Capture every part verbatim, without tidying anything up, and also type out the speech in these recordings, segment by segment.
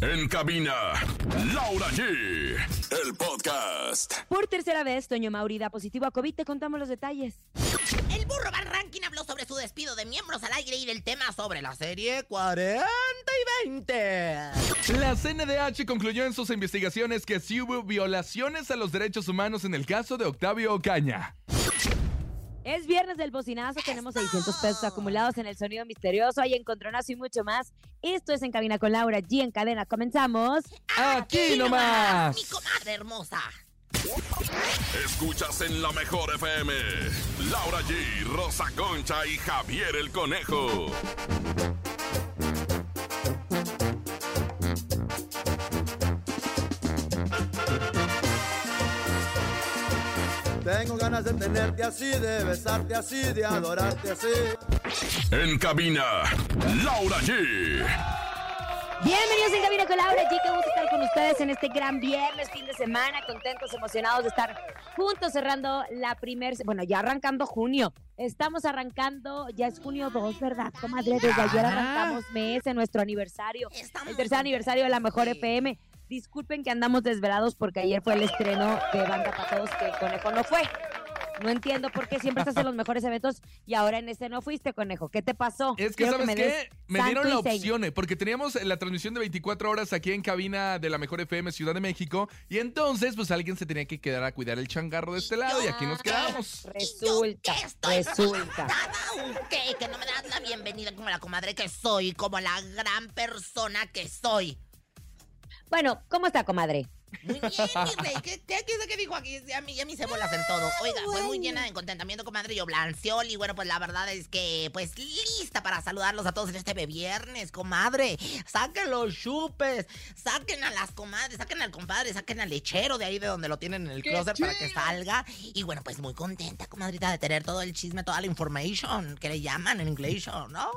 En cabina, Laura G. El podcast. Por tercera vez, Toño Mauri da positivo a COVID. Te contamos los detalles. El burro Van Rankin habló sobre su despido de Miembros al Aire y del tema sobre la serie cuarenta y veinte. La C N D H concluyó en sus investigaciones que sí hubo violaciones a los derechos humanos en el caso de Octavio Ocaña. Es viernes del bocinazo, tenemos seiscientos pesos acumulados en el sonido misterioso, hay encontronazo y mucho más. Esto es En Cabina con Laura G en Cadena. Comenzamos. Aquí, aquí nomás. nomás. Mi comadre hermosa. Escuchas en La Mejor F M. Laura G, Rosa Concha y Javier el Conejo. Tengo ganas de tenerte así, de besarte así, de adorarte así. En cabina, Laura G. Bienvenidos en Cabina con Laura G, que vamos a estar con ustedes en este gran viernes, fin de semana, contentos, emocionados de estar juntos cerrando la primer, bueno, ya arrancando junio. Estamos arrancando, ya es junio dos, ¿verdad, comadre? Desde ayer arrancamos mes en nuestro aniversario, el tercer aniversario de La Mejor F M. Disculpen que andamos desvelados porque ayer fue el estreno de Banda para Todos, que el Conejo no fue. No entiendo por qué siempre estás en los mejores eventos y ahora en este no fuiste, Conejo. ¿Qué te pasó? Es que, Quiero ¿sabes que me qué? Me dieron la opción, seño. porque teníamos la transmisión de veinticuatro horas aquí en cabina de La Mejor F M Ciudad de México y entonces, pues, alguien se tenía que quedar a cuidar el changarro de este lado y aquí nos quedamos. Resulta, resulta. Aunque que no me das la bienvenida como la comadre que soy, como la gran persona que soy. Bueno, ¿cómo está, comadre? Muy bien, mi rey. ¿Qué es lo que dijo aquí? Ya mis mi cebolas en todo. Oiga, fue muy llena de contentamiento, comadre. Yo blanciol y bueno, pues la verdad es que, pues, lista para saludarlos a todos en este viernes, comadre. Saquen los chupes, saquen a las comadres, saquen al compadre, saquen al lechero de ahí de donde lo tienen en el closet para que salga. Y bueno, pues muy contenta, comadrita, de tener todo el chisme, toda la information que le llaman en inglés, ¿no?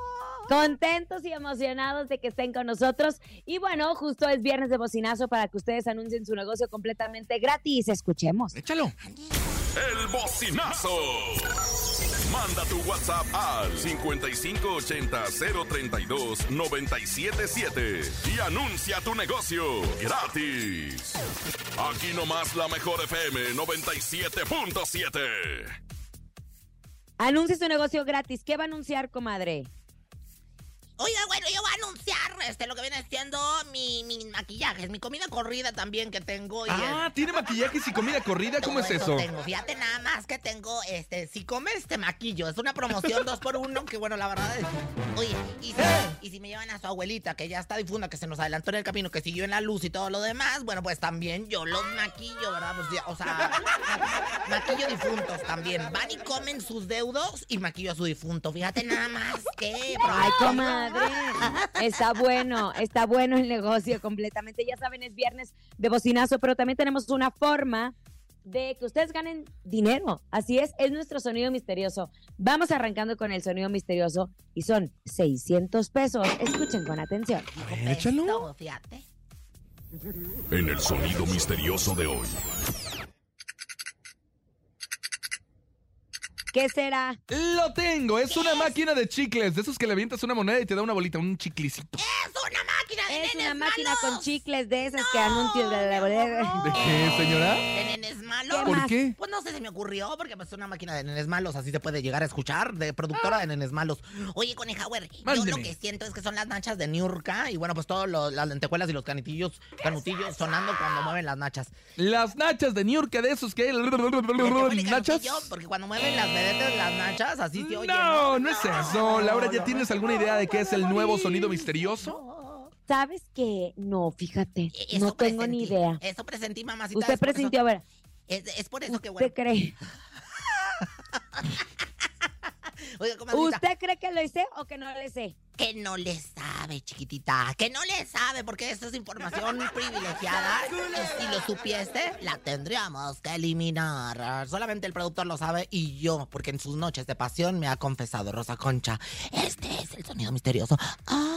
Contentos y emocionados de que estén con nosotros. Y bueno, justo es viernes de bocinazo para que ustedes anuncien su negocio completamente gratis. Escuchemos. Échalo. El bocinazo. Manda tu WhatsApp al cinco cinco ocho cero cero tres dos nueve siete siete y anuncia tu negocio gratis. Aquí nomás La Mejor F M noventa y siete punto siete. Anuncia su negocio gratis. ¿Qué va a anunciar, comadre? Oiga, bueno, yo voy a anunciar este, lo que viene siendo mi, mi maquillaje, mi comida corrida también que tengo. Y ah, el... ¿tiene maquillajes y comida corrida? ¿Cómo es eso? Tengo, fíjate nada más que tengo, este, si comes te maquillo. Es una promoción dos por uno que, bueno, la verdad es... Oye, y si, y si me llevan a su abuelita, que ya está difunda, que se nos adelantó en el camino, que siguió en la luz y todo lo demás, bueno, pues también yo los maquillo, ¿verdad? Pues ya, o sea, maquillo difuntos también. Van y comen sus deudos y maquillo a su difunto. Fíjate nada más que... Ay, comadre. Está bueno, está bueno el negocio completamente. Ya saben, es viernes de bocinazo, pero también tenemos una forma de que ustedes ganen dinero. Así es, es nuestro sonido misterioso. Vamos arrancando con el sonido misterioso y son seiscientos pesos. Escuchen con atención. A ver, échalo. En el sonido misterioso de hoy. ¿Qué será? Lo tengo, es una es? máquina de chicles, de esos que le avientas una moneda y te da una bolita, un chiclicito. ¡Es una máquina de Es nenes una máquina malos. con chicles de esas no, que anuncios de la boleta. ¿De qué, señora? ¿De nenes malos? ¿Qué ¿Por más? qué? Pues no sé, se me ocurrió, porque pues una máquina de nenes malos, así se puede llegar a escuchar, de productora de nenes malos. Oye, Conejauer, yo lo que siento es que son las nachas de Niurka, y bueno, pues todas las lentejuelas y los canutillos, canutillos sonando cuando mueven las nachas. Las nachas de Niurka, de esos que... ¿Nachas? Porque cuando mueven las... las nachas, así te oye. No, no, no es eso. Laura, ¿ya no, no, tienes no, alguna no, idea de qué es el nuevo sonido misterioso? No. ¿Sabes qué? No, fíjate. Eso no presentí, tengo ni idea. Eso presentí, mamacita. Usted presintió, a ver. Es, es por eso que bueno. ¿Usted cree? Oiga, ¿usted cree que lo hice o que no lo sé? Que no le sabe, chiquitita. Que no le sabe, porque esta es información privilegiada. Si lo supiese, la tendríamos que eliminar. Solamente el productor lo sabe y yo, porque en sus noches de pasión me ha confesado Rosa Concha. Este es el sonido misterioso. Ah.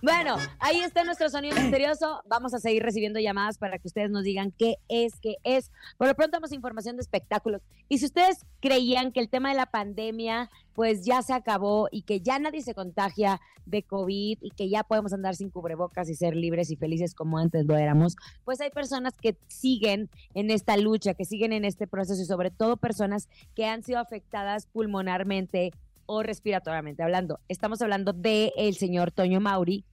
Bueno, ahí está nuestro sonido misterioso. Vamos a seguir recibiendo llamadas para que ustedes nos digan qué es, qué es. Por lo pronto damos información de espectáculos. Y si ustedes creían que el tema de la pandemia pues ya se acabó y que ya nadie se contagia de COVID y que ya podemos andar sin cubrebocas y ser libres y felices como antes lo éramos, pues hay personas que siguen en esta lucha, que siguen en este proceso, y sobre todo personas que han sido afectadas pulmonarmente o respiratoriamente hablando. Estamos hablando del señor Toño Mauri,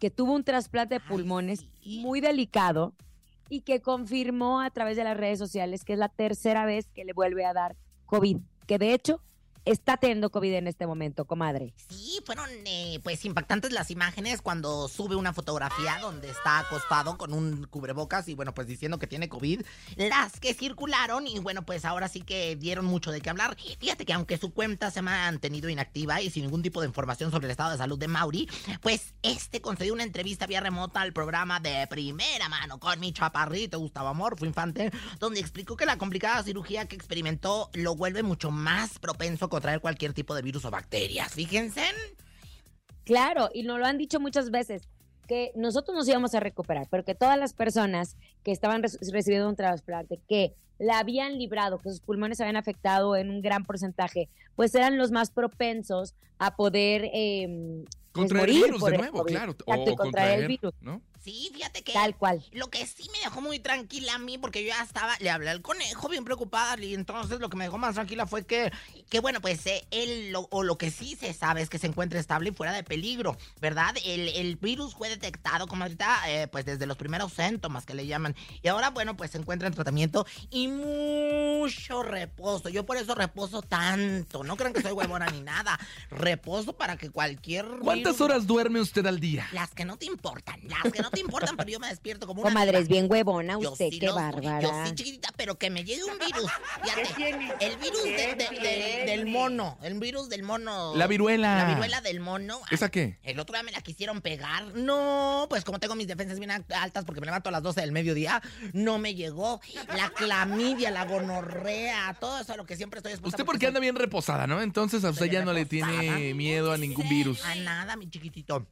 que tuvo un trasplante de pulmones muy delicado y que confirmó a través de las redes sociales que es la tercera vez que le vuelve a dar COVID, que de hecho está teniendo COVID en este momento, comadre. Sí, fueron eh, pues impactantes las imágenes cuando sube una fotografía donde está acostado con un cubrebocas y bueno, pues diciendo que tiene COVID. Las que circularon y bueno, pues ahora sí que dieron mucho de qué hablar. Fíjate que aunque su cuenta se ha mantenido inactiva y sin ningún tipo de información sobre el estado de salud de Mauri, pues este concedió una entrevista vía remota al programa De Primera Mano con mi chaparrito Gustavo Amorfo Infante, donde explicó que la complicada cirugía que experimentó lo vuelve mucho más propenso contraer cualquier tipo de virus o bacterias, fíjense. Claro, y nos lo han dicho muchas veces, que nosotros nos íbamos a recuperar, pero que todas las personas que estaban recibiendo un trasplante, que la habían librado, que sus pulmones se habían afectado en un gran porcentaje, pues eran los más propensos a poder eh, contraer el virus de nuevo, claro, o contraer el virus, ¿no? Sí, fíjate que... Tal cual. Lo que sí me dejó muy tranquila a mí, porque yo ya estaba... Le hablé al conejo bien preocupada, y entonces lo que me dejó más tranquila fue que... Que bueno, pues eh, él, lo, o lo que sí se sabe es que se encuentra estable y fuera de peligro, ¿verdad? El, el virus fue detectado, como ahorita, eh, pues desde los primeros síntomas que le llaman. Y ahora, bueno, pues se encuentra en tratamiento y mucho reposo. Yo por eso reposo tanto. No crean que soy huevona ni nada. Reposo para que cualquier... ¿Cuántas virus... horas duerme usted al día? Las que no te importan, las que no te importan, pero yo me despierto como una... Comadre, es bien huevona usted, sí, qué no, bárbara. Yo sí, chiquitita, pero que me llegue un virus. Te, el virus de, de, de, del mono, el virus del mono. La viruela. La viruela del mono. ¿Esa qué? El otro día me la quisieron pegar. No, pues como tengo mis defensas bien altas porque me levanto a las doce del mediodía, no me llegó. La clamidia, la gonorrea, todo eso a lo que siempre estoy expuesta. Usted porque, porque anda soy... bien reposada, ¿no? Entonces a usted ya no reposada. Le tiene miedo a ningún virus. A nada, mi chiquitito.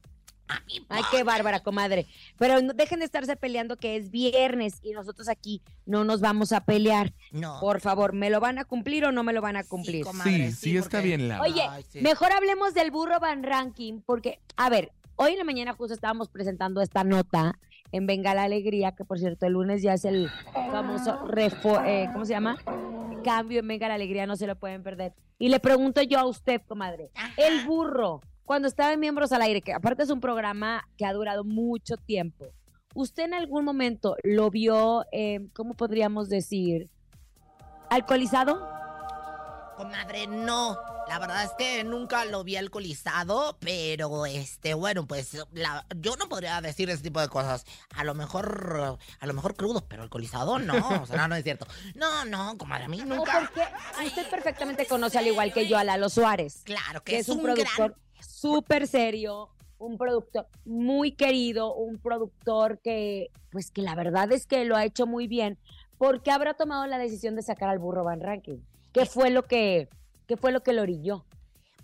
Ay, qué bárbara, comadre. Pero no, dejen de estarse peleando que es viernes y nosotros aquí no nos vamos a pelear. No. Por favor, ¿me lo van a cumplir o no me lo van a cumplir? Sí, comadre, sí, sí, sí, porque... está bien la... Oye, ay, sí. Mejor hablemos del burro Van Rankin porque, a ver, hoy en la mañana justo estábamos presentando esta nota en Venga la Alegría, que por cierto el lunes ya es el famoso, refo- eh, ¿cómo se llama? Cambio en Venga la Alegría, no se lo pueden perder. Y le pregunto yo a usted, comadre, ajá, el burro... Cuando estaba en Miembros al Aire, que aparte es un programa que ha durado mucho tiempo, ¿usted en algún momento lo vio, eh, cómo podríamos decir, alcoholizado? Comadre, no. La verdad es que nunca lo vi alcoholizado, pero, este, bueno, pues, la, yo no podría decir ese tipo de cosas. A lo mejor, a lo mejor crudo, pero alcoholizado no, o sea, no, no es cierto. No, no, comadre, a mí nunca. No, porque usted perfectamente conoce, al igual que yo, a Lalo Suárez. Claro, que, que es, es un, un productor gran... súper serio, un productor muy querido, un productor que, pues, que la verdad es que lo ha hecho muy bien, porque habrá tomado la decisión de sacar al burro Van Rankin. ¿Qué fue lo que... ¿Qué fue lo que lo orilló?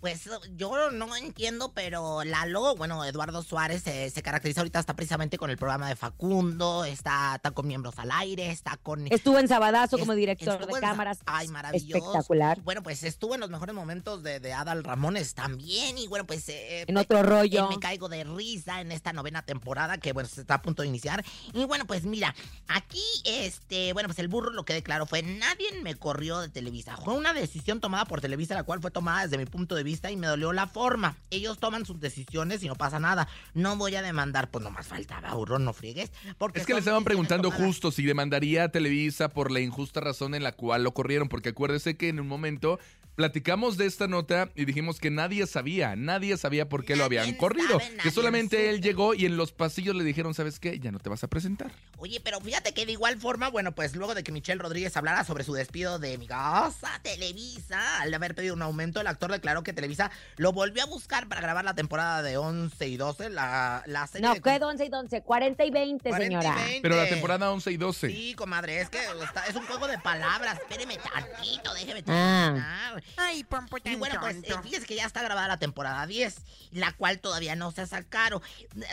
Pues yo no entiendo, pero Lalo, bueno, Eduardo Suárez eh, se caracteriza ahorita, está precisamente con el programa de Facundo, está, está con Miembros al Aire, está con... Estuvo en Sabadazo es, como director de cámaras. Ay, maravilloso. Espectacular. Bueno, pues estuvo en los mejores momentos de, de Adal Ramones también, y bueno, pues... Eh, en otro rollo. Eh, me caigo de risa en esta novena temporada que, bueno, se está a punto de iniciar. Y bueno, pues mira, aquí, este, bueno, pues el burro lo que declaró fue, nadie me corrió de Televisa. Fue una decisión tomada por Televisa, la cual fue tomada desde mi punto de vista. Vista y me dolió la forma. Ellos toman sus decisiones y no pasa nada. No voy a demandar, pues nomás faltaba, burro, no friegues. Porque es que le estaban preguntando tomadas. Justo si demandaría a Televisa por la injusta razón en la cual lo corrieron, porque acuérdese que en un momento platicamos de esta nota y dijimos que nadie sabía, nadie sabía por qué nadie lo habían corrido, sabe, que solamente sabe. Él llegó y en los pasillos le dijeron, ¿sabes qué? Ya no te vas a presentar. Oye, pero fíjate que de igual forma, bueno, pues luego de que Michelle Rodríguez hablara sobre su despido de mi casa Televisa, al haber pedido un aumento, el actor declaró que Televisa lo volvió a buscar para grabar la temporada de once y doce, la, la serie... No, de... ¿qué de once y doce? cuarenta y veinte, señora. cuarenta y veinte. Pero la temporada once y doce. Sí, comadre, es que está, es un juego de palabras, espéreme tantito, déjeme terminar. Ah. Ay, Pompo tan Y bueno, pues eh, fíjese que ya está grabada la temporada diez, la cual todavía no se ha sacado,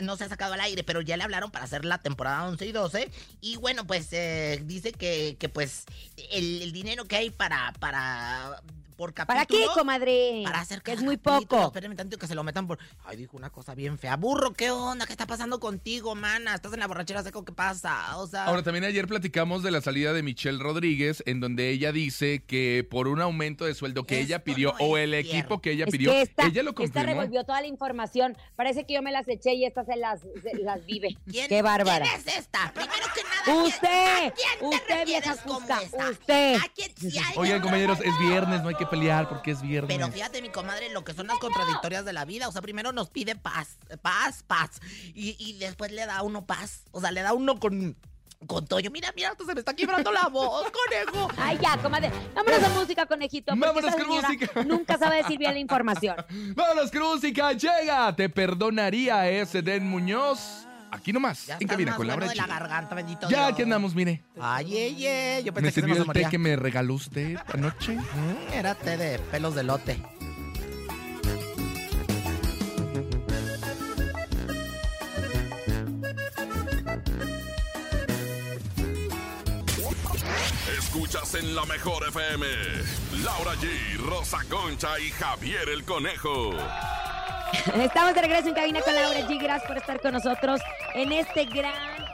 no se ha sacado al aire, pero ya le hablaron para hacer la temporada once y doce. Y bueno, pues eh, dice que, que pues el, el dinero que hay para... para Por capítulo, ¿para qué, comadre? Para hacer que es muy poco. Espérenme tanto que se lo metan por... Ay, dijo una cosa bien fea. Burro, ¿qué onda? ¿Qué está pasando contigo, mana? Estás en la borrachera seco, ¿qué pasa? O sea... Ahora, también ayer platicamos de la salida de Michelle Rodríguez, en donde ella dice que por un aumento de sueldo que ella pidió, no o el cierto. equipo que ella pidió, es que esta, ella lo confirmó. Esta revolvió toda la información. Parece que yo me las eché y esta se las, se las vive. ¿Quién, ¡qué bárbara! ¿Quién es esta? Primero que nada... ¡Usted! ¿Quién ¡Usted, vieja fusca! ¡Usted! ¿A quién, si hay Oigan, compañeros, es viernes, no hay que pelear porque es viernes. Pero fíjate, mi comadre, lo que son las contradictorias de la vida. O sea, primero nos pide paz, paz, paz. Y, y después le da uno paz. O sea, le da uno con... Con Toño, mira, mira, hasta se me está quebrando la voz, conejo. Ay, ya, comadre. Vámonos a música, conejito. Vámonos con música. Nunca sabe decir bien la información. Vámonos con música, llega. Te perdonaría, es Edén Muñoz. Aquí nomás, ya en cabina con Laura G. La garganta, bendito ya, Dios. Aquí andamos, mire. Ay, ay, ay. Yo pensé me que sirvió se el moría. té que me regaló usted anoche. Mm, era té de pelos de lote. Escuchas en La Mejor F M. Laura G, Rosa Concha y Javier el Conejo. Estamos de regreso en cabina con Laura G. Gracias por estar con nosotros en este gran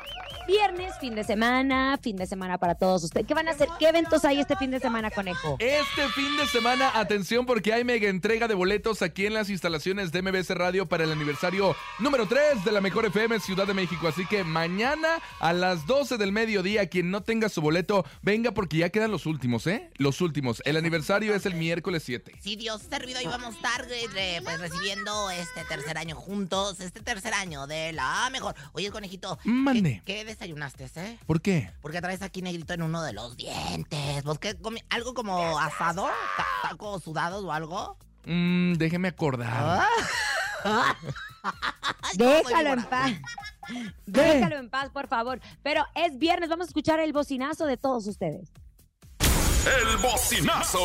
viernes, fin de semana, fin de semana para todos ustedes. ¿Qué van a hacer? ¿Qué eventos hay este fin de semana, Conejo? Este fin de semana, atención, porque hay mega entrega de boletos aquí en las instalaciones de M B C Radio para el aniversario número tres de La Mejor F M Ciudad de México. Así que mañana a las doce del mediodía, quien no tenga su boleto, venga porque ya quedan los últimos, ¿eh? Los últimos. El aniversario es el miércoles siete. Sí, Dios, servido, ahí vamos a estar eh, pues, recibiendo este tercer año juntos, este tercer año de La Mejor. Oye, Conejito, Mande. ¿qué, qué desayunaste, eh? ¿Por qué? Porque traes aquí negrito en uno de los dientes. ¿Vos qué comi algo como asado? ¿Tacos sudados o algo? Mmm, déjeme acordar. ¿Ah? Déjalo en paz. Déjalo en paz, por favor. Pero es viernes, vamos a escuchar el bocinazo de todos ustedes. ¡El bocinazo!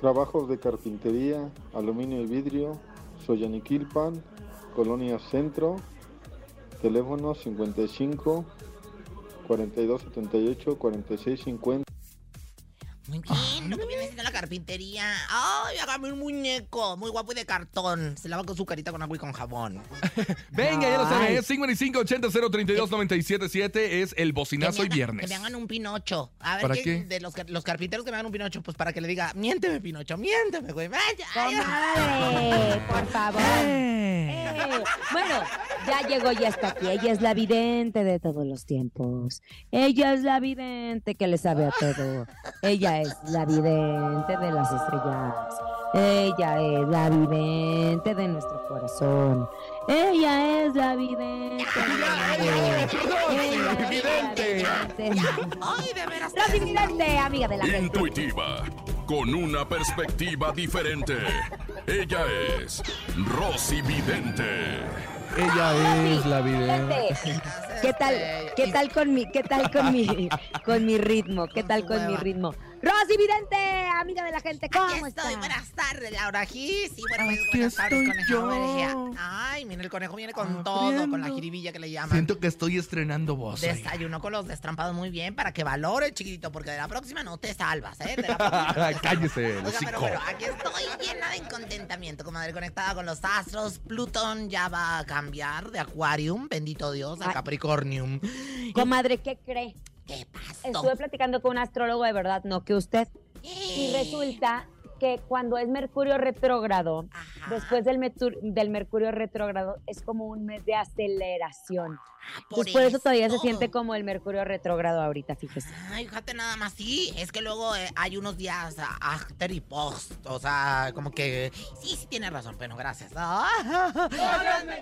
Trabajos de carpintería, aluminio y vidrio, Soyaniquilpan, Colonia Centro, teléfono cincuenta y cinco, cuarenta y dos setenta y ocho, cuarenta y seis cincuenta. Muy bien, lo que viene siendo la carpintería. Ay, hágame un muñeco muy guapo y de cartón. Se lava con su carita con agua y con jabón. Venga, ya lo saben, es cincuenta y cinco, ochenta, cero treinta y dos, noventa y siete siete. Es el bocinazo y viernes. Que me hagan un Pinocho. A ver, ¿para qué? De los, los carpinteros que me hagan un Pinocho, pues para que le diga, miénteme, Pinocho, miénteme, güey. ¡Comadre! Por favor. Eh. Eh. Bueno, ya llegó y está aquí. Ella es la vidente de todos los tiempos. Ella es la vidente que le sabe a todo. Ella es la vidente de las estrellas. Ella es la vidente de nuestro corazón. Ella es la vidente. ¡La vidente! ¡Ay, de veras! La vidente, amiga de la gente. Intuitiva, con una perspectiva diferente. Ella es Rosy Vidente. Ella es la vidente. ¿Qué tal? ¿Qué tal con mi, qué tal con mi, con mi ritmo? ¿Qué tal con mi ritmo? Rosy Vidente, amiga de la gente, ¿cómo estás? Buenas tardes, Laura G. Sí, bueno, pues, buenas tardes, conejo. Ay, mira, el conejo viene con Abriendo. todo, con la jiribilla que le llaman. Siento que estoy estrenando voz. Desayuno ahí con los destrampados muy bien para que valore, chiquitito, porque de la próxima no te salvas, ¿eh? De la próxima no cállese, Oiga, pero, pero aquí estoy llena de contentamiento, comadre, conectada con los astros. Plutón ya va a cambiar de Acuarium, bendito Dios, a Capricornium. Comadre, ¿qué cree? ¿Qué pasó? Estuve platicando con un astrólogo de verdad, no que usted. Y resulta que cuando es Mercurio retrógrado, después del, del Mercurio retrógrado, es como un mes de aceleración. Ah, por, por eso todavía se siente como el Mercurio retrógrado ahorita, fíjese. Ay, fíjate nada más, sí, es que luego eh, hay unos días after y post, o sea, como que sí, sí tienes razón, pero gracias.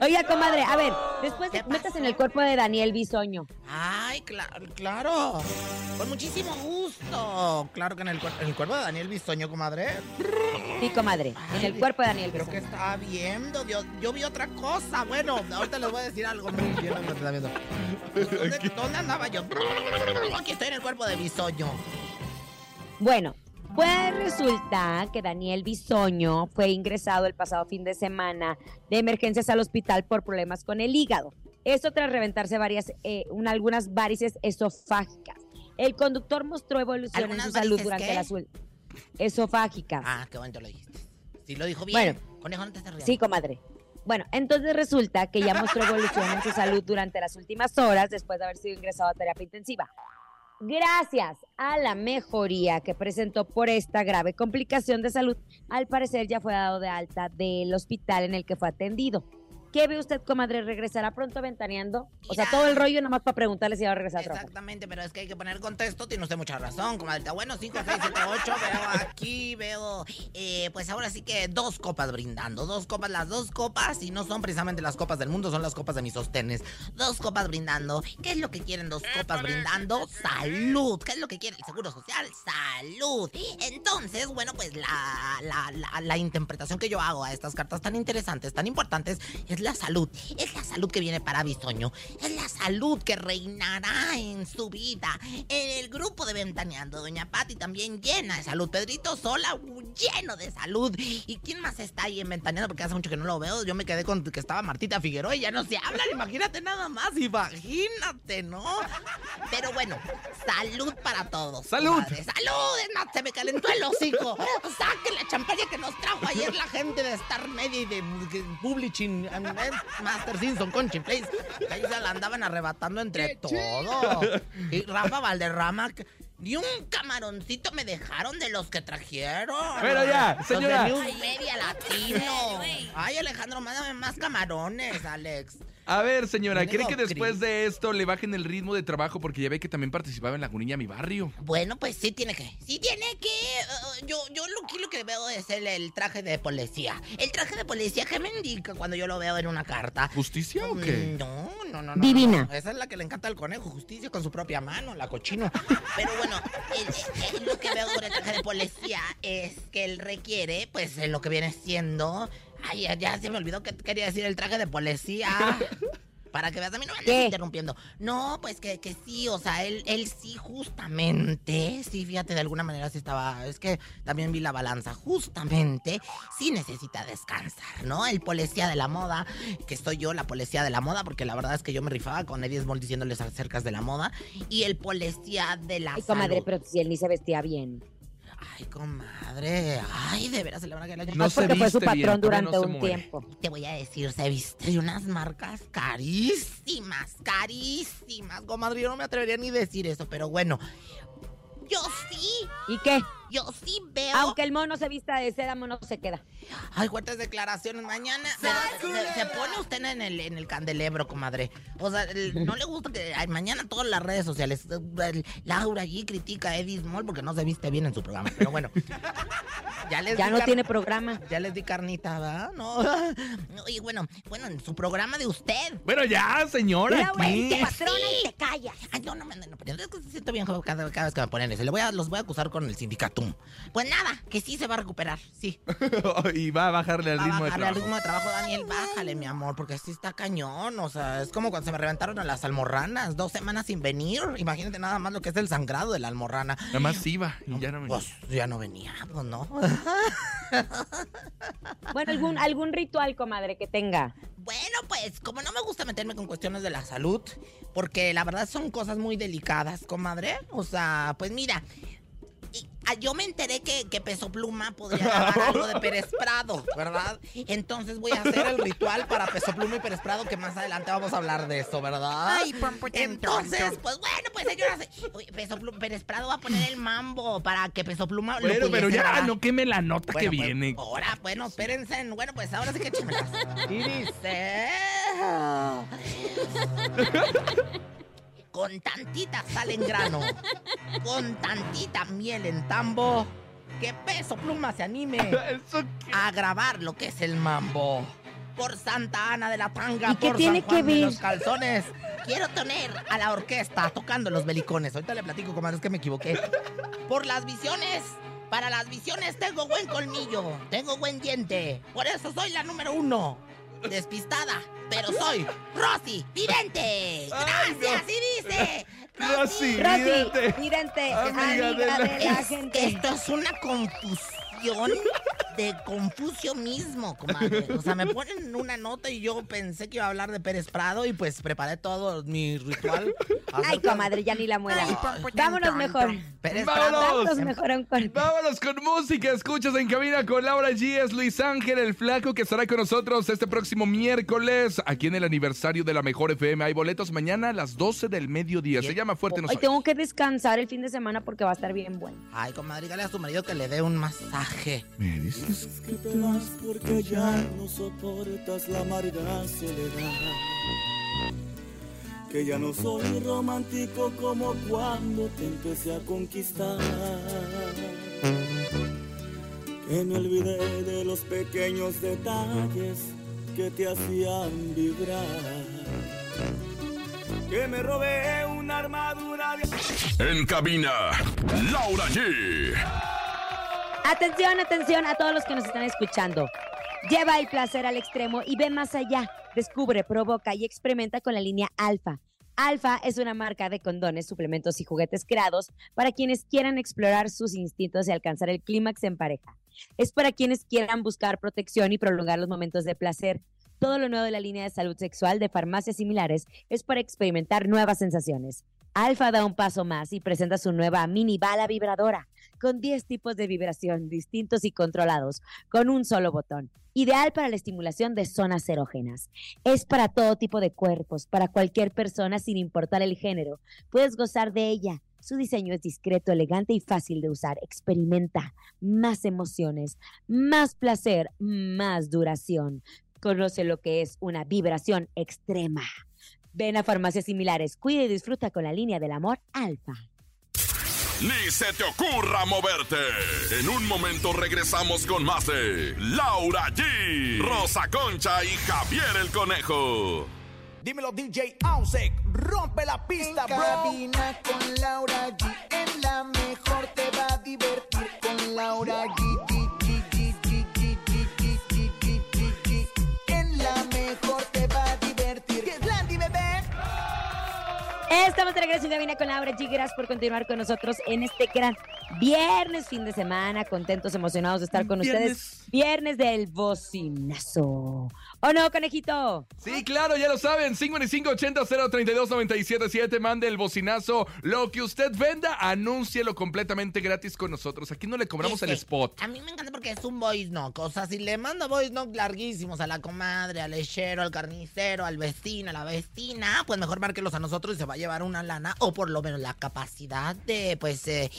Oiga, comadre, a ver, después metas en el cuerpo de Daniel Bisogno. Ay, claro, claro, con muchísimo gusto. Claro que en el, en el cuerpo de Daniel Bisogno, comadre. Sí, comadre, ay, en el cuerpo de Daniel Bisogno. Creo que estaba viendo, Dios, yo vi otra cosa. Bueno, ahorita les voy a decir algo muy bien. ¿Dónde, ¿Dónde andaba yo? Aquí estoy en el cuerpo de Bisogno. Bueno, pues resulta que Daniel Bisogno fue ingresado el pasado fin de semana de emergencias al hospital por problemas con el hígado. Esto tras reventarse varias, eh, un, algunas varices esofágicas. El conductor mostró evolución en su salud durante ¿qué? las últimas. Esofágicas. Ah, qué bonito lo dijiste. Sí, lo dijo bien. Bueno, Conejo, no te estás riendo. Sí, comadre. Bueno, entonces resulta que ya mostró evolución en su salud durante las últimas horas después de haber sido ingresado a terapia intensiva. Gracias a la mejoría que presentó por esta grave complicación de salud, al parecer ya fue dado de alta del hospital en el que fue atendido. ¿Qué ve usted, comadre? ¿Regresará pronto Ventaneando? Mira, o sea, todo el rollo nomás para preguntarle si va a regresar a trabajar. Exactamente, pero es que hay que poner contexto. Tiene usted mucha razón, comadre. Bueno, cinco, seis, siete, ocho, veo aquí, veo... Eh, pues ahora sí que dos copas brindando. Dos copas, las dos copas, y no son precisamente las copas del mundo, son las copas de mis sostenes. Dos copas brindando. ¿Qué es lo que quieren dos copas brindando? ¡Salud! ¿Qué es lo que quiere el Seguro Social? ¡Salud! Entonces, bueno, pues la, la, la, la interpretación que yo hago a estas cartas tan interesantes, tan importantes, es la salud, es la salud que viene para Bisogno, es la salud que reinará en su vida. El grupo de Ventaneando, doña Pati también llena de salud, Pedrito Sola lleno de salud. ¿Y quién más está ahí en Ventaneando? Porque hace mucho que no lo veo, yo me quedé con que estaba Martita Figueroa y ya no se hablan, imagínate nada más, imagínate, ¿no? Pero bueno, salud para todos. ¡Salud! Madre. ¡Salud! Es más, se me calentó el hocico. ¡Saquen la champaña que nos trajo ayer la gente de Star Media y de Publishing Master Simpson con Chiflays! Ahí se la andaban arrebatando entre todos. Y Rafa Valderrama... Ni un camaroncito me dejaron de los que trajeron. Pero ya, señora. Los de News Media Latino. Ay, Alejandro, mándame más camarones, Alex. A ver, señora, ¿cree que después de esto le bajen el ritmo de trabajo? Porque ya ve que también participaba en La Lagunilla, Mi Barrio. Bueno, pues sí tiene que. Sí tiene que. Uh, yo yo lo, lo que veo es el, el traje de policía. El traje de policía, ¿qué me indica cuando yo lo veo en una carta? ¿Justicia o qué? No, no, no. no Divina. No. Esa es la que le encanta al conejo. Justicia con su propia mano, la cochino. Pero bueno. No, el, el, el, lo que veo con el traje de policía es que él requiere, pues, lo que viene siendo... Ay, ya se me olvidó que quería decir el traje de policía. Para que veas, a mí no me andes interrumpiendo. No, pues que, que sí, o sea, él, él sí justamente, sí, fíjate, de alguna manera sí estaba, es que también vi la balanza, justamente sí necesita descansar, ¿no? El policía de la moda, que soy yo la policía de la moda, porque la verdad es que yo me rifaba con Eddie Small diciéndoles acerca de la moda, y el policía de la Ay, comadre, salud. Pero si él ni se vestía bien. Ay, comadre, ay, de veras se le van a caer las... No se viste bien, porque fue su patrón durante un tiempo. Te voy a decir, se viste de unas marcas carísimas, carísimas, comadre, yo no me atrevería ni decir eso, pero bueno, yo sí. ¿Y qué? Yo sí veo... Aunque el mono se vista de seda, mono se queda. Ay, fuertes declaraciones. Mañana se, se, se pone usted en el, en el candelebro, comadre. O sea, el, no le gusta que... Ay, mañana todas las redes sociales. El, Laura G critica a Eddie Small porque no se viste bien en su programa. Pero bueno. Ya, les ya no car... tiene programa. Ya les di carnita, ¿verdad? No. no. Y bueno, bueno, en su programa de usted. Bueno, ya, señora. Laura, te patrona sí. y te callas. Ay, no, no me no, no, no, es que siento bien cada, cada vez que me ponen eso. Le voy a, los voy a acusar con el sindicato. Pues nada, que sí se va a recuperar, sí. Y va a bajarle al ritmo de trabajo. Va a bajarle al ritmo de trabajo, Daniel, bájale, mi amor, porque sí está cañón, o sea, es como cuando se me reventaron a las almorranas, dos semanas sin venir, imagínate nada más lo que es el sangrado de la almorrana. Nada más iba y ya no venía. Pues ya no venía, pues no. Bueno, algún, algún ritual, comadre, que tenga. Bueno, pues, como no me gusta meterme con cuestiones de la salud, porque la verdad son cosas muy delicadas, comadre, o sea, pues mira... Y yo me enteré que, que Peso Pluma podría grabar algo de Pérez Prado, ¿verdad? Entonces voy a hacer el ritual para Peso Pluma y Pérez Prado, que más adelante vamos a hablar de eso, ¿verdad? Ay, entonces, pues bueno, pues señoras, Peso Pluma, Pérez Prado va a poner el mambo para que Peso Pluma... Lo pero, pero ya, grabar. No queme la nota bueno, que pues, viene. Ahora, bueno, espérense, bueno, pues ahora sí que échenmelas. Y dice... Con tantita sal en grano, con tantita miel en tambo, que Peso Pluma se anime a grabar lo que es el mambo. Por Santa Ana de la Tanga, por San Juan de los Calzones, quiero tener a la orquesta tocando los belicones. Ahorita le platico, comadre, es que me equivoqué. Por las visiones, para las visiones tengo buen colmillo, tengo buen diente, por eso soy la número uno. Despistada, pero soy Rosy Vidente. Gracias, y dice Rosy, Rosy Vidente, amiga, amiga de la, de la es, gente. Esto es una confusión de Confucio mismo, comadre. O sea, me ponen una nota y yo pensé que iba a hablar de Pérez Prado y pues preparé todo mi ritual. Ay, comadre, ya ni la muela. Vámonos mejor. Pérez Prado. Vámonos con música. Escuchas en cabina con Laura G. Es Luis Ángel, el flaco, que estará con nosotros este próximo miércoles aquí en el aniversario de La Mejor F M. Hay boletos mañana a las doce del mediodía. ¿Qué? Se llama Fuerte. No Hoy tengo que descansar el fin de semana porque va a estar bien bueno. Ay, comadre, dale a tu marido que le dé un masaje. Me dice. Es que te vas porque ya no soportas la amarga soledad. Que ya no soy romántico como cuando te empecé a conquistar. Que me olvidé de los pequeños detalles que te hacían vibrar. Que me robé una armadura de... En cabina, Laura G. Atención, atención a todos los que nos están escuchando. Lleva el placer al extremo y ve más allá. Descubre, provoca y experimenta con la línea Alfa. Alfa es una marca de condones, suplementos y juguetes creados para quienes quieran explorar sus instintos y alcanzar el clímax en pareja. Es para quienes quieran buscar protección y prolongar los momentos de placer. Todo lo nuevo de la línea de salud sexual de Farmacias Similares es para experimentar nuevas sensaciones. Alfa da un paso más y presenta su nueva mini bala vibradora con diez tipos de vibración distintos y controlados con un solo botón, ideal para la estimulación de zonas erógenas. Es para todo tipo de cuerpos, para cualquier persona sin importar el género. Puedes gozar de ella. Su diseño es discreto, elegante y fácil de usar. Experimenta más emociones, más placer, más duración. Conoce lo que es una vibración extrema. Ven a Farmacias Similares, cuida y disfruta con la línea del amor Alfa. ¡Ni se te ocurra moverte! En un momento regresamos con más de Laura G, Rosa Concha y Javier el Conejo. Dímelo D J Ausek, rompe la pista, bro. En cabina con Laura G, en la mejor te va a divertir con Laura G. Estamos de regreso en cabina con Laura G. Gracias por continuar con nosotros en este gran viernes, fin de semana. Contentos, emocionados de estar con ustedes. Viernes del bocinazo. ¿O no, conejito? Sí, claro, ya lo saben. cincuenta y cinco ochenta cero treinta y dos noventa y siete siete. Mande el bocinazo. Lo que usted venda, anúncielo completamente gratis con nosotros. Aquí no le cobramos este, el spot. A mí me encanta porque es un voice knock. O sea, si le mando voice knock larguísimos a la comadre, al lechero, al carnicero, al vecino, a la vecina, pues mejor márquelos a nosotros y se vaya llevar una lana, o por lo menos la capacidad de, pues, eh,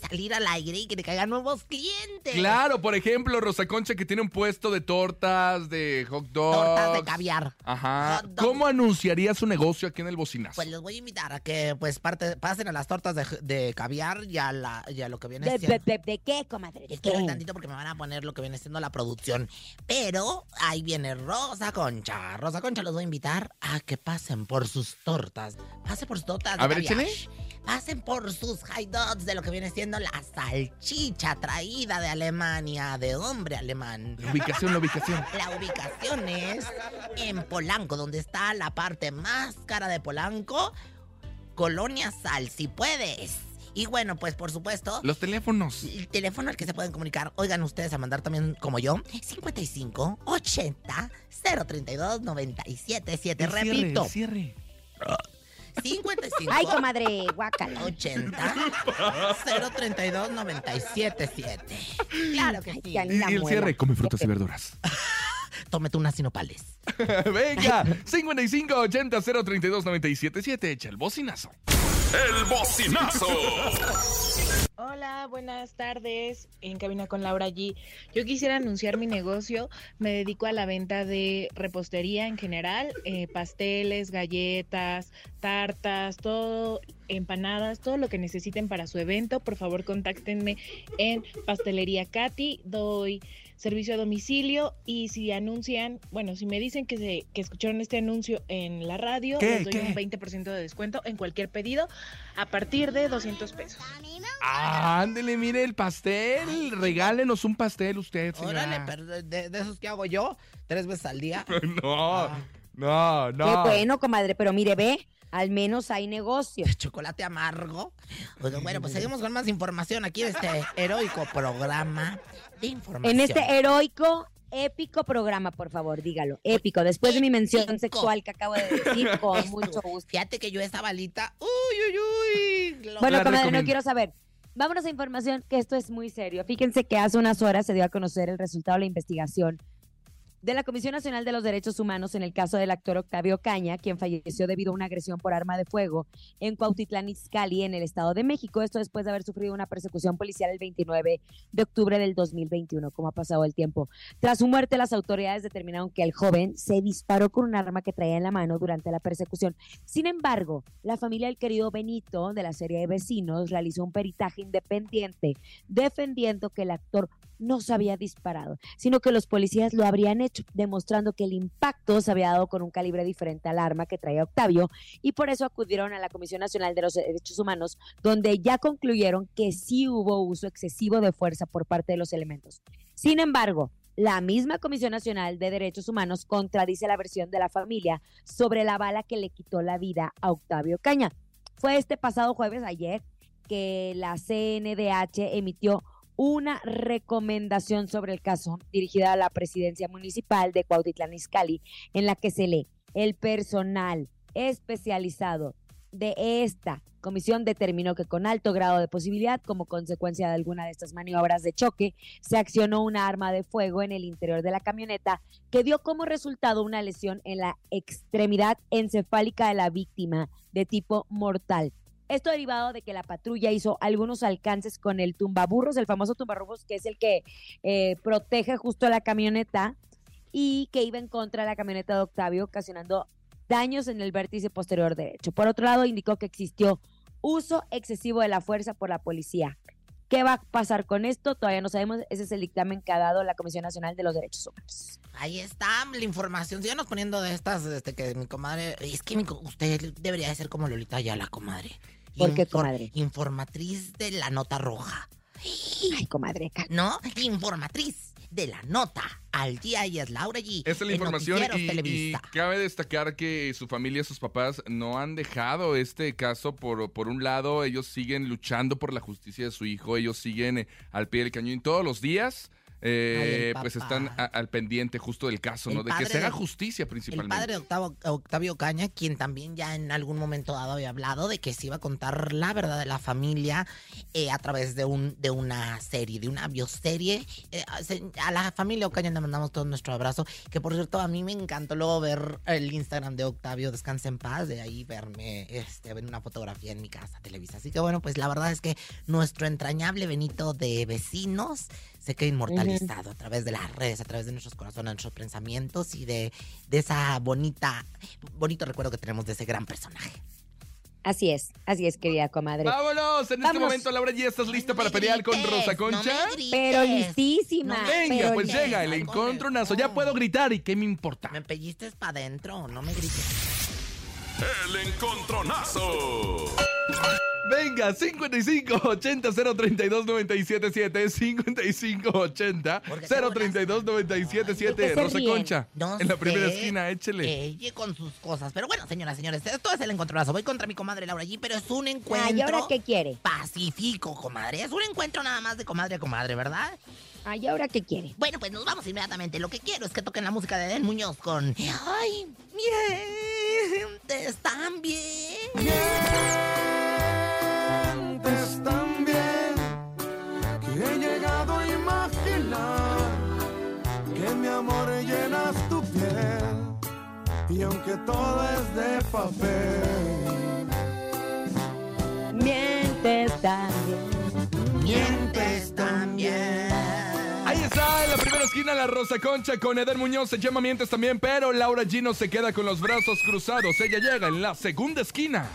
salir al aire y que te caigan nuevos clientes. Claro, por ejemplo, Rosa Concha, que tiene un puesto de tortas, de hot dogs. Tortas de caviar. Ajá. ¿Cómo anunciaría su negocio aquí en el bocinazo? Pues los voy a invitar a que, pues, parte, pasen a las tortas de, de caviar y a, la, y a lo que viene de, siendo. De, de, ¿De qué, comadre? Esperen tantito porque me van a poner lo que viene siendo la producción. Pero ahí viene Rosa Concha. Rosa Concha los voy a invitar a que pasen por sus tortas. Pasen por sus dotas. A ver, échale. Pasen por sus hot dogs de lo que viene siendo la salchicha traída de Alemania, de hombre alemán. La ubicación, la ubicación. La ubicación es en Polanco, donde está la parte más cara de Polanco, Colonia Sal, si puedes. Y bueno, pues por supuesto... Los teléfonos. El teléfono al que se pueden comunicar. Oigan ustedes a mandar también, como yo, cincuenta y cinco ochenta cero treinta y dos noventa y siete siete. Repito. Cierre, cierre. cincuenta y cinco. Ay, comadre, guácala. ochenta cero treinta y dos noventa y siete siete. Claro que sí. Y, y el cierre, come frutas y verduras. Tómate unas sinopales. Venga, cincuenta y cinco ochenta cero treinta y dos noventa y siete siete. Echa el bocinazo. El bocinazo. Hola, buenas tardes. En cabina con Laura G. Yo quisiera anunciar mi negocio. Me dedico a la venta de repostería en general, eh, pasteles, galletas, tartas, todo, empanadas, todo lo que necesiten para su evento. Por favor, contáctenme en Pastelería Katy. Doy servicio a domicilio y si anuncian, bueno, si me dicen que se que escucharon este anuncio en la radio, ¿Qué, les doy qué? un veinte por ciento de descuento en cualquier pedido a partir de doscientos pesos. Ah, ándele, mire el pastel, regálenos un pastel usted, señora. Órale, pero de, de esos que hago yo tres veces al día. No, ah. no, no. Qué bueno, comadre, pero mire, ve. al menos hay negocio. Chocolate amargo. Bueno, bueno, pues seguimos con más información aquí en este heroico programa de información. En este heroico, épico programa, por favor, dígalo. Épico, después épico. de mi mención sexual que acabo de decir, con Esto. mucho gusto. Fíjate que yo esa balita, uy, uy, uy. Lo... Bueno, comadre, no quiero saber. Vámonos a información, que esto es muy serio. Fíjense que hace unas horas se dio a conocer el resultado de la investigación de la Comisión Nacional de los Derechos Humanos en el caso del actor Octavio Ocaña, quien falleció debido a una agresión por arma de fuego en Cuautitlán Izcalli, en el Estado de México. Esto después de haber sufrido una persecución policial el veintinueve de octubre del dos mil veintiuno, como ha pasado el tiempo. Tras su muerte, las autoridades determinaron que el joven se disparó con un arma que traía en la mano durante la persecución. Sin embargo, la familia del querido Benito, de la serie de Vecinos, realizó un peritaje independiente defendiendo que el actor no se había disparado, sino que los policías lo habrían hecho, demostrando que el impacto se había dado con un calibre diferente al arma que traía Octavio, y por eso acudieron a la Comisión Nacional de los Derechos Humanos, donde ya concluyeron que sí hubo uso excesivo de fuerza por parte de los elementos. Sin embargo, la misma Comisión Nacional de Derechos Humanos contradice la versión de la familia sobre la bala que le quitó la vida a Octavio Ocaña. Fue este pasado jueves, ayer, que la C N D H emitió una recomendación sobre el caso dirigida a la presidencia municipal de Cuautitlán Izcalli, en la que se lee: el personal especializado de esta comisión determinó que con alto grado de posibilidad, como consecuencia de alguna de estas maniobras de choque, se accionó una arma de fuego en el interior de la camioneta que dio como resultado una lesión en la extremidad encefálica de la víctima de tipo mortal. Esto derivado de que la patrulla hizo algunos alcances con el tumbaburros, el famoso tumbaburros, que es el que eh, protege justo la camioneta, y que iba en contra de la camioneta de Octavio, ocasionando daños en el vértice posterior derecho. Por otro lado, indicó que existió uso excesivo de la fuerza por la policía. ¿Qué va a pasar con esto? Todavía no sabemos. Ese es el dictamen que ha dado la Comisión Nacional de los Derechos Humanos. Ahí está la información. Síganos poniendo de estas, este, que mi comadre... Es que mi, usted debería de ser como Lolita Ayala, comadre. ¿Por qué, comadre? Infor, informatriz de la nota roja. Ay, comadre. ¿No? Informatriz de la nota al día, y es Laura G. Esta es la información, y, y cabe destacar que su familia, sus papás, no han dejado este caso. Por, por un lado, ellos siguen luchando por la justicia de su hijo, ellos siguen eh, al pie del cañón todos los días. Eh, Ay, pues están a, al pendiente justo del caso, el ¿no? De que se haga justicia, principalmente. El padre de Octavio, Octavio Ocaña, quien también ya en algún momento dado había hablado de que se iba a contar la verdad de la familia eh, a través de un de una serie, de una bioserie. Eh, a la familia Ocaña le mandamos todo nuestro abrazo, que por cierto, a mí me encantó luego ver el Instagram de Octavio, descanse en paz, de ahí verme, este, ver una fotografía en mi casa, Televisa. Así que bueno, pues la verdad es que nuestro entrañable Benito de Vecinos se queda inmortalizado a través de las redes, a través de nuestros corazones, de nuestros pensamientos, y de, de esa bonita, bonito recuerdo que tenemos de ese gran personaje. Así es, así es, querida comadre. ¡Vámonos! En Vamos. este momento, Laura, ¿ya estás lista no para grites, pelear con Rosa Concha? No grites, pero listísima. No, venga, pero pues llega el encontronazo. Ya puedo gritar, ¿y qué me importa? Me pelliztes para adentro, no me grites. ¡El encontronazo! Venga, cincuenta y cinco ochenta cero treinta y dos noventa y siete siete, cincuenta y cinco ochenta cero treinta y dos noventa y siete siete, Rosa Concha, no en la primera esquina, échele. Ella con sus cosas, pero bueno, señoras, señores, esto es el encontronazo. Voy contra mi comadre Laura G, pero es un encuentro... ¿Y ahora qué quiere? Pacífico, comadre, es un encuentro nada más de comadre a comadre, ¿verdad? ¿Y ahora qué quiere? Bueno, pues nos vamos inmediatamente. Lo que quiero es que toquen la música de Edén Muñoz con... ¡Ay, miren, te están bien! Yeah. Tan bien que he llegado a imaginar que mi amor llenas tu piel, y aunque todo es de papel, mientes también, mientes también. Ahí está, en la primera esquina, la Rosa Concha con Edén Muñoz, se llama Mientes también, pero Laura G no se queda con los brazos cruzados, ella llega en la segunda esquina.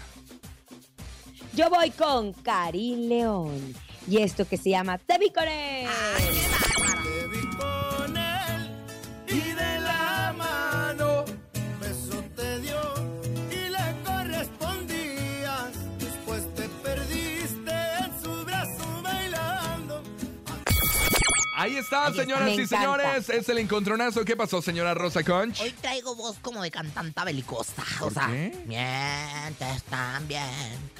Yo voy con Carin León y esto que se llama Te vi con él. Te vi con él y de la mano beso te dio y le correspondías. Después te perdiste en su brazo bailando. Ahí Ahí está, Ahí señoras está, y encanta. señores. Es el encontronazo. ¿Qué pasó, señora Rosa Conch? Hoy traigo voz como de cantanta belicosa. ¿Por o sea, qué? Mientes también,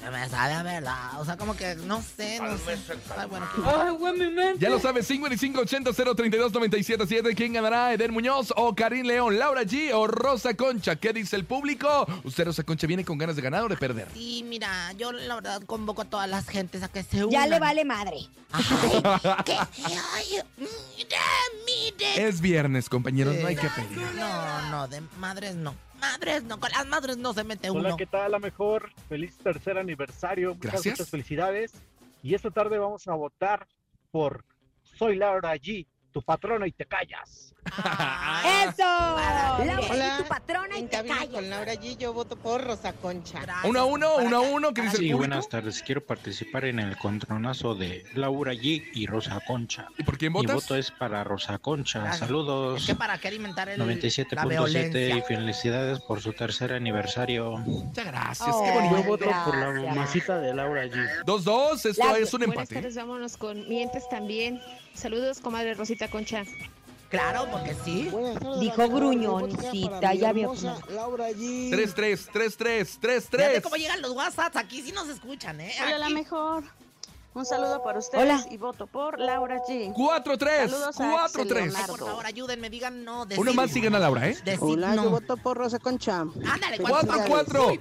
que me sabe a verdad. O sea, como que no sé. No sé. Ay, bueno, Ay, güey, mi mente. Ya lo sabes, cinco cinco ocho cero cero tres dos nueve siete siete. ¿Quién ganará? ¿Edén Muñoz o Carin León? ¿Laura G o Rosa Concha? ¿Qué dice el público? ¿Usted, Rosa Concha, viene con ganas de ganar o de perder? Sí, mira, yo la verdad convoco a todas las gentes a que se unan. Ya le vale madre. Ay, que se oye. Mira, mire. Es viernes, compañeros, sí. No hay que pedir. No, no, de madres no. Madres no, con las madres no se mete uno. Hola, ¿qué tal? La mejor. Feliz tercer aniversario. Muchas, Gracias. Muchas felicidades. Y esta tarde vamos a votar por Soy Laura G, tu patrona y te callas. Ah, ¡Eso! Laura Hola, G, tu patrona y te callas. Con Laura G, yo voto por Rosa Concha. Gracias. Uno a uno, uno a uno. ¿Qué dice el público? Sí, buenas tardes. Quiero participar en el encontronazo de Laura G y Rosa Concha. ¿Y por quién votas? Mi voto es para Rosa Concha. Gracias. Saludos. Es que para qué alimentar el noventa y siete punto siete y felicidades por su tercer aniversario. Muchas gracias. Oh, qué bonito. Yo voto gracias. por la masita de Laura G. Dos, dos. Esto la, es un buenas empate. Buenas tardes. Vámonos con Mientes también. Saludos, comadre Rosita Concha. Claro, porque sí. Tardes, Dijo gruñoncita, ya vio. tres tres, tres tres, tres tres. Fíjate cómo llegan los WhatsApps, aquí sí nos escuchan, ¿eh? Hola, aquí. La mejor. Un saludo para ustedes. Hola. Y voto por Laura G. cuatro tres, cuatro tres. Ay, por favor, ayúdenme, digan no. Decid. Uno más sigan a Laura, ¿eh? Decid, Hola, no. Yo voto por Rosa Concha. Ándale, cuatro cuatro.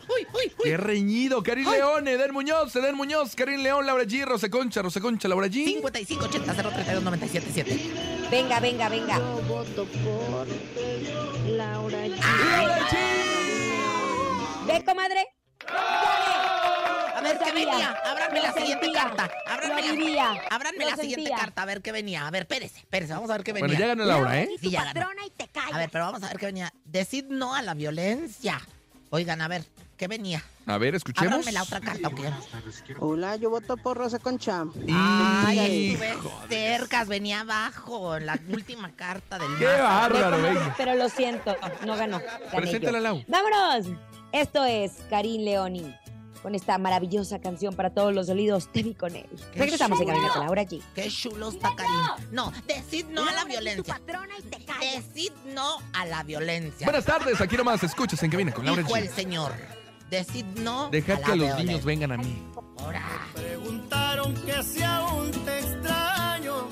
Qué reñido, Carin León, Edén Muñoz, Edén Muñoz, Carin León, Laura G, Rosa Concha, Rosa Concha, Laura G. cincuenta y cinco ochenta cero treinta y dos noventa y siete siete. Venga, venga, venga. Yo voto por Laura G. ¡Laura G! ¿Ven, comadre? ¡Oh! A ver, ¿qué venía? Ábranme la siguiente carta. Ábranme la siguiente carta, a ver qué venía. A ver, espérese, espérese, vamos a ver qué venía. Bueno, ya ganó Laura, ¿eh? Sí, ya ganó. Patrona y te callas. A ver, pero vamos a ver qué venía. Decid no a la violencia. Oigan, a ver, ¿qué venía? A ver, escuchemos. Ábranme la otra carta, ¿ok? Hola, yo voto por Rosa Concha. Ay, estuve cerca, venía abajo, la última carta del... ¡Qué bárbaro, venga! Pero lo siento, no ganó. Preséntala, Lau. ¡Vámonos! Esto es Carin León con esta maravillosa canción para todos los dolidos, te vi con él. Regresamos en Cabina con Laura G. Qué chulo está Karim. No, decid no a la violencia. Decid no a la violencia. Buenas tardes, aquí nomás escuchas en Cabina con Laura G. Dijo el señor, decid no. Dejad que los niños vengan a mí. Ahora. Preguntaron que si aún te extraño.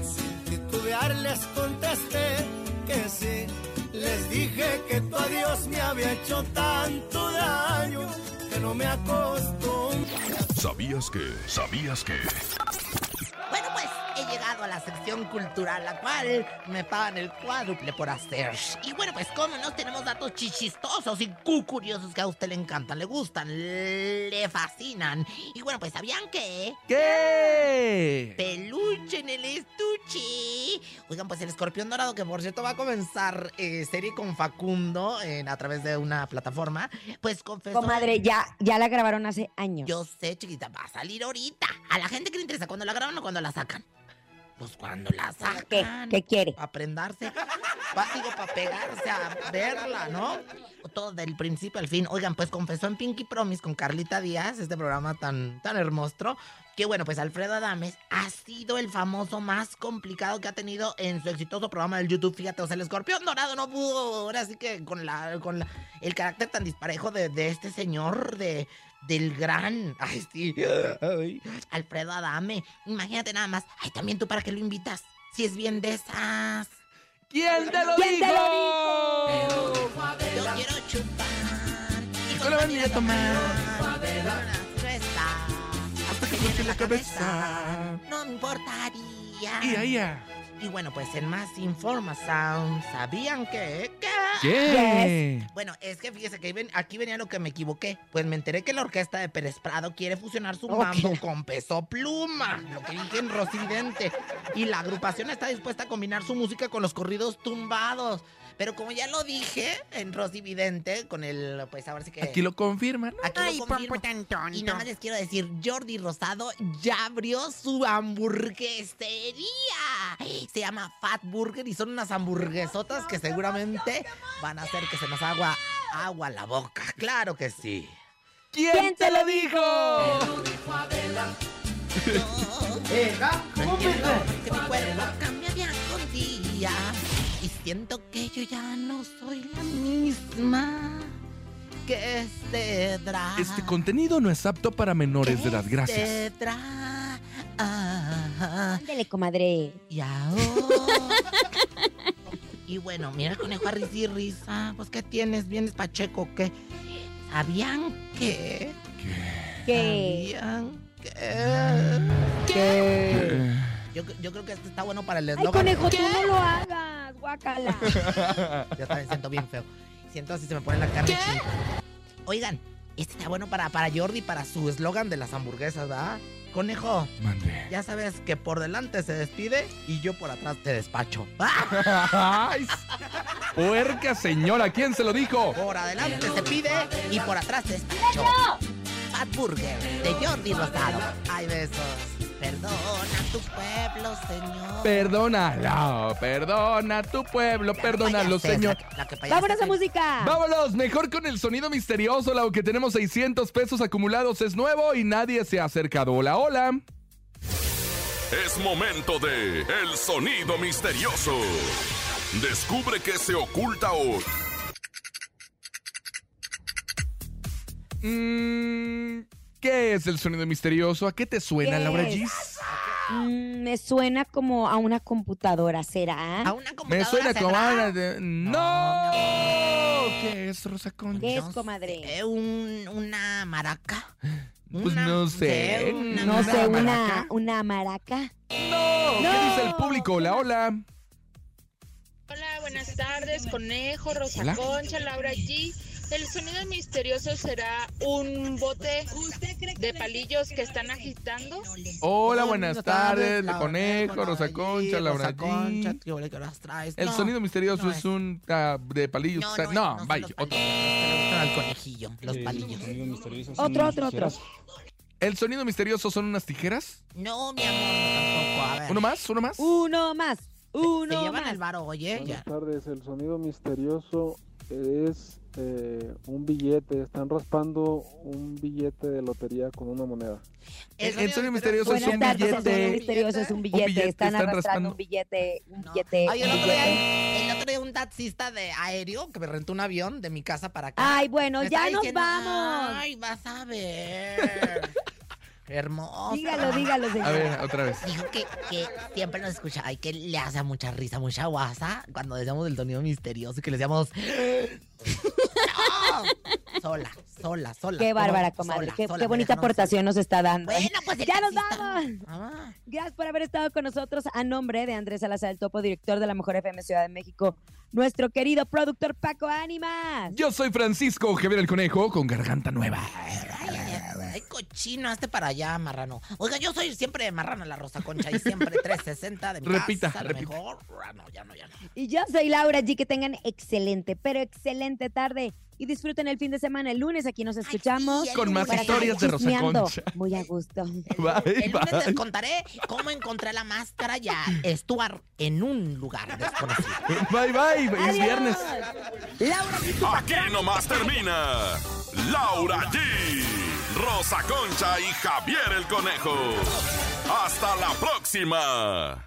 Sin titubear les contesté que sí. Les dije que tu adiós me había hecho tanto daño que no me acostumbro. ¿Sabías que? ¿Sabías que? Bueno, pues he llegado a la sección cultural, la cual me pagan el cuádruple por hacer. Y bueno, pues como nos tenemos datos chichistosos y curiosos que a usted le encantan, le gustan, le fascinan. Y bueno, pues ¿sabían qué? ¿Qué? Peluche en el estuche. Oigan, pues el escorpión dorado, que por cierto va a comenzar eh, serie con Facundo eh, a través de una plataforma, pues confesó... Comadre, ya, ya la grabaron hace años. Yo sé, chiquita, va a salir ahorita. A la gente que le interesa, cuando la graban o cuando la sacan. Pues cuando la sacan. ¿Qué, ¿Qué quiere? Aprendarse. Básico para pegarse a verla, ¿no? Todo del principio al fin. Oigan, pues confesó en Pinky Promise con Carlita Díaz, este programa tan, tan hermoso, que bueno, pues Alfredo Adames ha sido el famoso más complicado que ha tenido en su exitoso programa del YouTube. Fíjate, o sea, el escorpión dorado no pudo. Ahora sí que con la, con la, el carácter tan disparejo de, de este señor, de... Del gran ay, sí, ay, Alfredo Adame. Imagínate nada más. Ay, también tú, ¿para qué lo invitas? Si es bien de esas. ¿Quién te lo ¿Quién dijo? Te lo dijo? Yo quiero chupar y con la niña tomar hasta que llegue la cabeza. No me importaría. Yeah, yeah. Y bueno, pues en más información, ¿sabían qué? ¿Qué? Yes. Bueno, es que fíjese que ven, aquí venía lo que me equivoqué. Pues me enteré que la orquesta de Pérez Prado quiere fusionar su mambo okay. con Peso Pluma, lo que dije en Rosy Vidente. Y la agrupación está dispuesta a combinar su música con los corridos tumbados. Pero como ya lo dije en Rosy Vidente, con el, pues ahora sí que... Aquí lo confirman. Aquí Ay, lo confirman. Por y nada más les quiero decir, Jordi Rosado ya abrió su hamburguesería. Se llama Fat Burger y son unas hamburguesotas que seguramente van a hacer que se nos agua, agua la boca. Claro que sí. ¿Quién, ¿Quién te lo dijo? Te lo dijo Adela. No, eh, ¿cómo me siento que yo ya no soy la misma que este drag. Este contenido no es apto para menores de edad. Gracias. Este drag. Ándale, comadre. Y ahora... Y bueno, mira el conejo a risa y risa. Pues, ¿qué tienes? ¿Vienes pacheco? ¿Qué? ¿Sabían qué? ¿Qué? ¿Qué? ¿Sabían qué? ¿Qué? ¿Qué? Yo, yo creo que este está bueno para el eslogan. Ay, conejo, ¿qué? Tú no lo hagas, guácala. Ya está, me siento bien feo. Siento así, se me pone la carne chica. Oigan, este está bueno para, para Jordi, para su eslogan de las hamburguesas, ¿verdad? Conejo, mande. Ya sabes que por delante se despide y yo por atrás te despacho. ¡Ay! ¡Puerca señora! ¿Quién se lo dijo? Por adelante se pide y por atrás se despacho. Fat Burger de Jordi Rosado. ¡Ay, besos! Perdona tu pueblo, señor. Perdónalo, perdona tu pueblo, perdónalo, señor. ¡Vámonos a música! ¡Vámonos! Mejor con el sonido misterioso, Lau, que tenemos seiscientos pesos acumulados. Es nuevo y nadie se ha acercado. ¡Hola, hola! Es momento de El Sonido Misterioso. Descubre qué se oculta hoy. Mmm... ¿Qué es el sonido misterioso? ¿A qué te suena, ¿Qué Laura G? Mm, me suena como a una computadora, ¿será? ¿A una computadora? Me suena como a una... De... ¡No! no, no. ¿Qué? ¿Qué es, Rosa Concha? ¿Qué es, comadre? Eh, un, ¿Una maraca? Pues una, no sé. Una, no una sé, maraca. Una, una maraca. ¡No! no. ¿Qué dice el público? Hola, hola. Hola, buenas tardes, conejo, Rosa hola. Concha, Laura G. El sonido misterioso será un bote de palillos que están agitando. Hola, buenas tardes, el conejo, Rosa Concha, Laura G. El sonido misterioso es un uh, de palillos. No, vaya, otro. Al conejillo, los palillos. Otro, otro, otro. ¿El sonido misterioso son unas tijeras? No, mi amor, tampoco. A ver. ¿Uno más? ¿Uno más? Uno más. Uno más. Se llevan el varo, oye. Buenas tardes, el sonido misterioso es... Eh, un billete, están raspando un billete de lotería con una moneda. El, el sonido misterioso es un billete. El sonido misterioso es un billete, están arrastrando un billete, un billete. Ay, el, otro día, el otro día un taxista de aéreo que me rentó un avión de mi casa para acá. Ay, bueno, ya nos diciendo, vamos. Ay, vas a ver. Hermoso. Dígalo, dígalo, señora. A ver, otra vez. Dijo que, que siempre nos escucha. Ay, que le hace mucha risa, mucha guasa cuando decíamos el sonido misterioso y que le decíamos... ¡No! Sola, sola, sola. Qué bárbara, comadre. Sola, qué, sola, qué bonita aportación nos está dando. Bueno, pues ya nos vamos. Ah. Gracias por haber estado con nosotros. A nombre de Andrés Salazar, el Topo, director de La Mejor F M Ciudad de México, nuestro querido productor Paco Ánimas. Yo soy Francisco Javier el Conejo con garganta nueva. Ay, cochino, hazte para allá, marrano. Oiga, yo soy siempre marrano la Rosa Concha y siempre trescientos sesenta de mi repita, casa, repita. A lo mejor. Ah, no, ya no, ya no. Y yo soy Laura G. Que tengan excelente, pero excelente tarde. Y disfruten el fin de semana. El lunes aquí nos escuchamos. Ay, sí, con más historias de Rosa Concha. Muy a gusto. Bye, el, el lunes les contaré cómo encontré la máscara ya Stuart en un lugar desconocido. Bye, bye. Adiós. Es viernes. Laura G. Aquí nomás termina Laura G. Rosa Concha y Javier el Conejo. ¡Hasta la próxima!